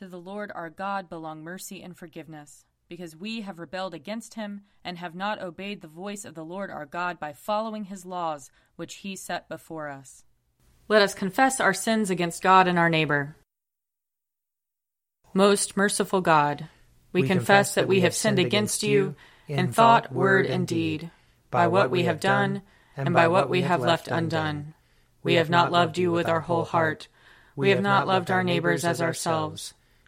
to the Lord our God belong mercy and forgiveness, because we have rebelled against him and have not obeyed the voice of the Lord our God by following his laws, which he set before us. Let us confess our sins against God and our neighbor. Most merciful God, we confess that we have sinned against you in thought, word, and deed, by what we have done and by what we have left undone. We have not loved you with our whole heart. We have not loved our neighbors as ourselves.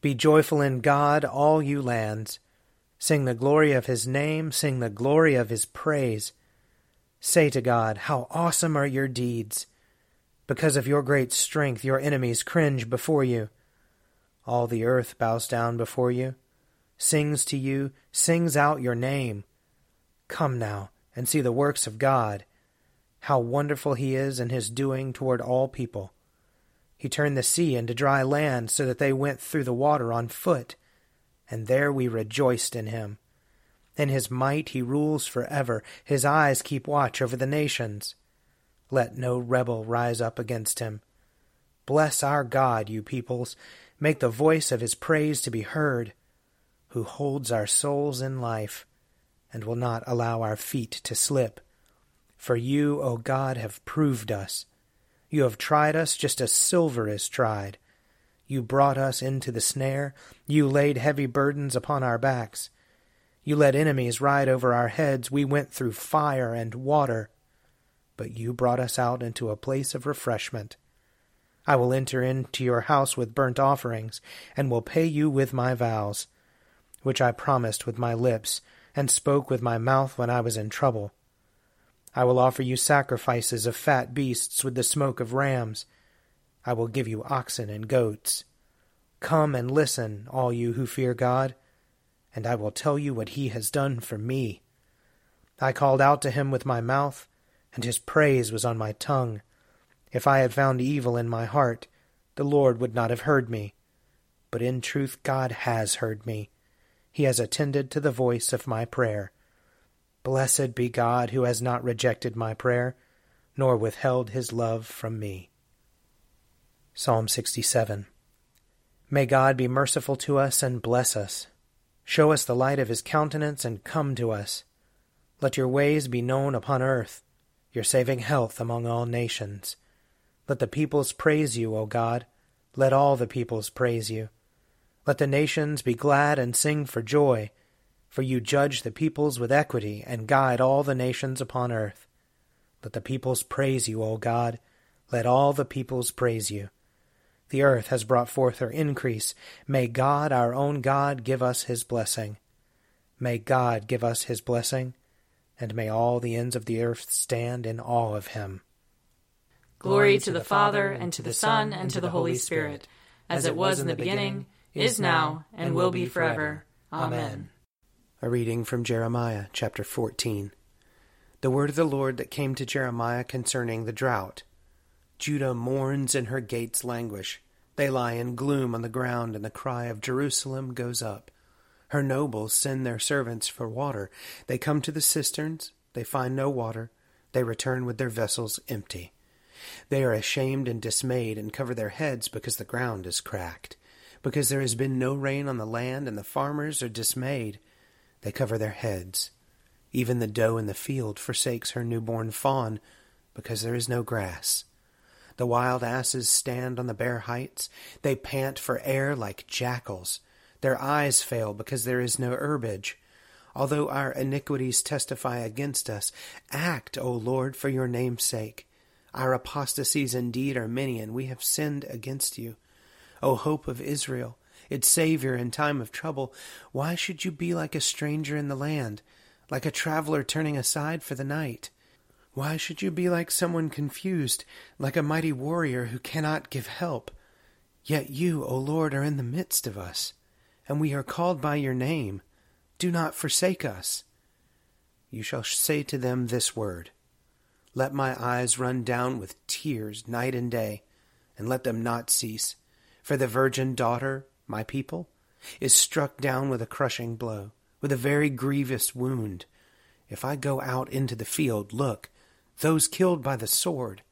Be joyful in God, all you lands. Sing the glory of his name, sing the glory of his praise. Say to God, how awesome are your deeds! Because of your great strength, your enemies cringe before you. All the earth bows down before you, sings to you, sings out your name. Come now and see the works of God, how wonderful he is in his doing toward all people. He turned the sea into dry land so that they went through the water on foot, and there we rejoiced in him. In his might he rules forever. His eyes keep watch over the nations. Let no rebel rise up against him. Bless our God, you peoples. Make the voice of his praise to be heard, who holds our souls in life and will not allow our feet to slip. For you, O God, have proved us. You have tried us just as silver is tried. You brought us into the snare. You laid heavy burdens upon our backs. You let enemies ride over our heads. We went through fire and water, but you brought us out into a place of refreshment. I will enter into your house with burnt offerings, and will pay you with my vows, which I promised with my lips, and spoke with my mouth when I was in trouble. I will offer you sacrifices of fat beasts with the smoke of rams. I will give you oxen and goats. Come and listen, all you who fear God, and I will tell you what he has done for me. I called out to him with my mouth, and his praise was on my tongue. If I had found evil in my heart, the Lord would not have heard me. But in truth God has heard me. He has attended to the voice of my prayer. Blessed be God, who has not rejected my prayer, nor withheld his love from me. Psalm 67. May God be merciful to us and bless us. Show us the light of his countenance and come to us. Let your ways be known upon earth, your saving health among all nations. Let the peoples praise you, O God. Let all the peoples praise you. Let the nations be glad and sing for joy. For you judge the peoples with equity and guide all the nations upon earth. Let the peoples praise you, O God. Let all the peoples praise you. The earth has brought forth her increase. May God, our own God, give us his blessing. May God give us his blessing, and may all the ends of the earth stand in awe of him. Glory to the Father, and to the Son, and to the Holy Spirit, as it was in the beginning, is now, and will be forever. Amen. A reading from Jeremiah, chapter 14. The word of the Lord that came to Jeremiah concerning the drought. Judah mourns and her gates languish. They lie in gloom on the ground, and the cry of Jerusalem goes up. Her nobles send their servants for water. They come to the cisterns. They find no water. They return with their vessels empty. They are ashamed and dismayed and cover their heads because the ground is cracked. Because there has been no rain on the land, and the farmers are dismayed. They cover their heads. Even the doe in the field forsakes her newborn fawn, because there is no grass. The wild asses stand on the bare heights. They pant for air like jackals. Their eyes fail because there is no herbage. Although our iniquities testify against us, act, O Lord, for your name's sake. Our apostasies indeed are many, and we have sinned against you. O hope of Israel, its Savior in time of trouble, why should you be like a stranger in the land, like a traveler turning aside for the night? Why should you be like someone confused, like a mighty warrior who cannot give help? Yet you, O Lord, are in the midst of us, and we are called by your name. Do not forsake us. You shall say to them this word, Let my eyes run down with tears night and day, and let them not cease. For the virgin daughter, my people, is struck down with a crushing blow, with a very grievous wound. If I go out into the field, look, those killed by the sword.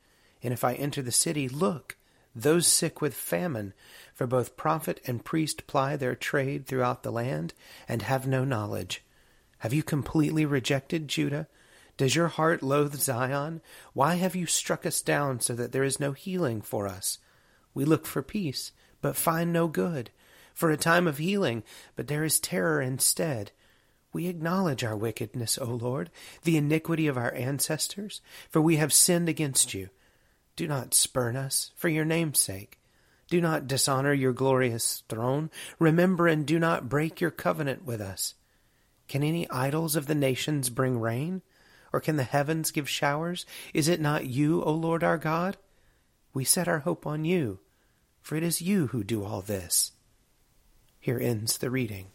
And if I enter the city, look, those sick with famine. For both prophet and priest ply their trade throughout the land and have no knowledge. Have you completely rejected Judah? Does your heart loathe Zion? Why have you struck us down so that there is no healing for us? We look for peace, but find no good, for a time of healing, but there is terror instead. We acknowledge our wickedness, O Lord, the iniquity of our ancestors, for we have sinned against you. Do not spurn us, for your name's sake. Do not dishonor your glorious throne. Remember and do not break your covenant with us. Can any idols of the nations bring rain? Or can the heavens give showers? Is it not you, O Lord our God? We set our hope on you, for it is you who do all this. Here ends the reading.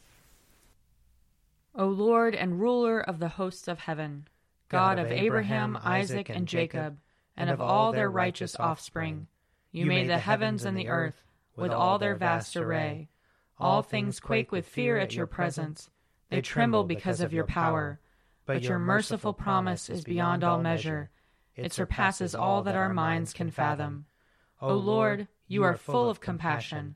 O Lord and ruler of the hosts of heaven, God of Abraham, Isaac, and Jacob, and of all their righteous offspring, you made the heavens and the earth with all their vast array. All things quake with fear at your presence. They tremble because of your power. But your merciful promise is beyond all measure. It surpasses all that our minds can fathom. O Lord, you are full of compassion,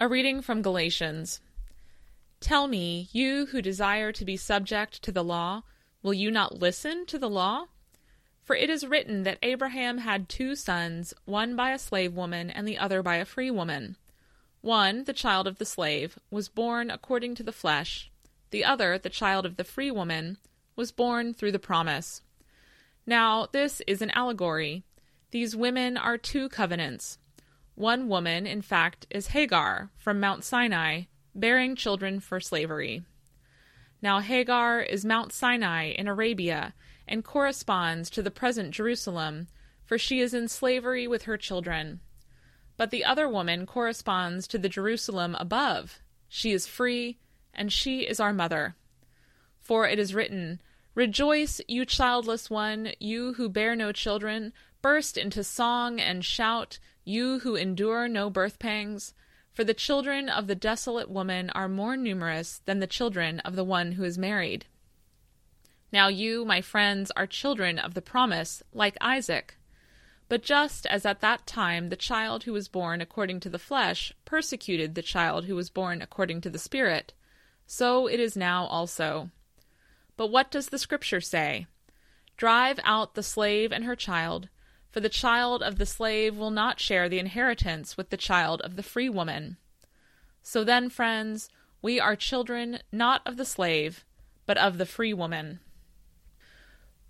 A reading from Galatians. Tell me, you who desire to be subject to the law, will you not listen to the law? For it is written that Abraham had two sons, one by a slave woman and the other by a free woman. One, the child of the slave, was born according to the flesh. The other, the child of the free woman, was born through the promise. Now, this is an allegory. These women are two covenants. One woman, in fact, is Hagar from Mount Sinai, bearing children for slavery. Now Hagar is Mount Sinai in Arabia and corresponds to the present Jerusalem, for she is in slavery with her children. But the other woman corresponds to the Jerusalem above. She is free, and she is our mother. For it is written, Rejoice, you childless one, you who bear no children, burst into song and shout, you who endure no birth pangs. For the children of the desolate woman are more numerous than the children of the one who is married. Now you, my friends, are children of the promise, like Isaac. But just as at that time the child who was born according to the flesh persecuted the child who was born according to the Spirit, so it is now also. But what does the Scripture say? Drive out the slave and her child, for the child of the slave will not share the inheritance with the child of the free woman. So then, friends, we are children not of the slave, but of the free woman.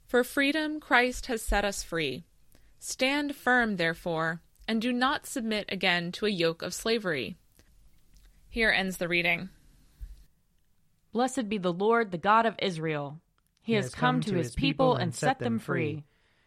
For freedom Christ has set us free. Stand firm, therefore, and do not submit again to a yoke of slavery. Here ends the reading. Blessed be the Lord, the God of Israel. He has come to his people and set them free.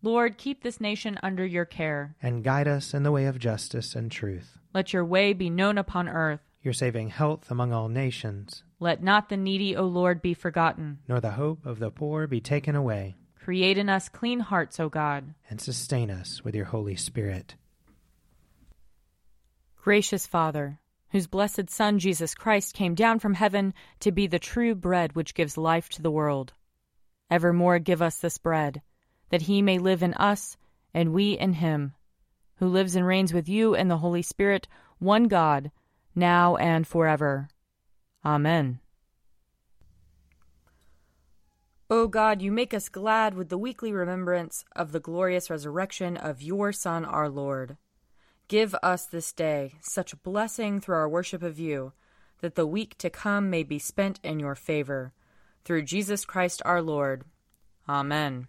Lord, keep this nation under your care. And guide us in the way of justice and truth. Let your way be known upon earth. Your saving health among all nations. Let not the needy, O Lord, be forgotten. Nor the hope of the poor be taken away. Create in us clean hearts, O God. And sustain us with your Holy Spirit. Gracious Father, whose blessed Son Jesus Christ came down from heaven to be the true bread which gives life to the world, evermore give us this bread, that he may live in us and we in him, who lives and reigns with you and the Holy Spirit, one God, now and forever. Amen. O God, you make us glad with the weekly remembrance of the glorious resurrection of your Son, our Lord. Give us this day such blessing through our worship of you, that the week to come may be spent in your favor. Through Jesus Christ our Lord. Amen.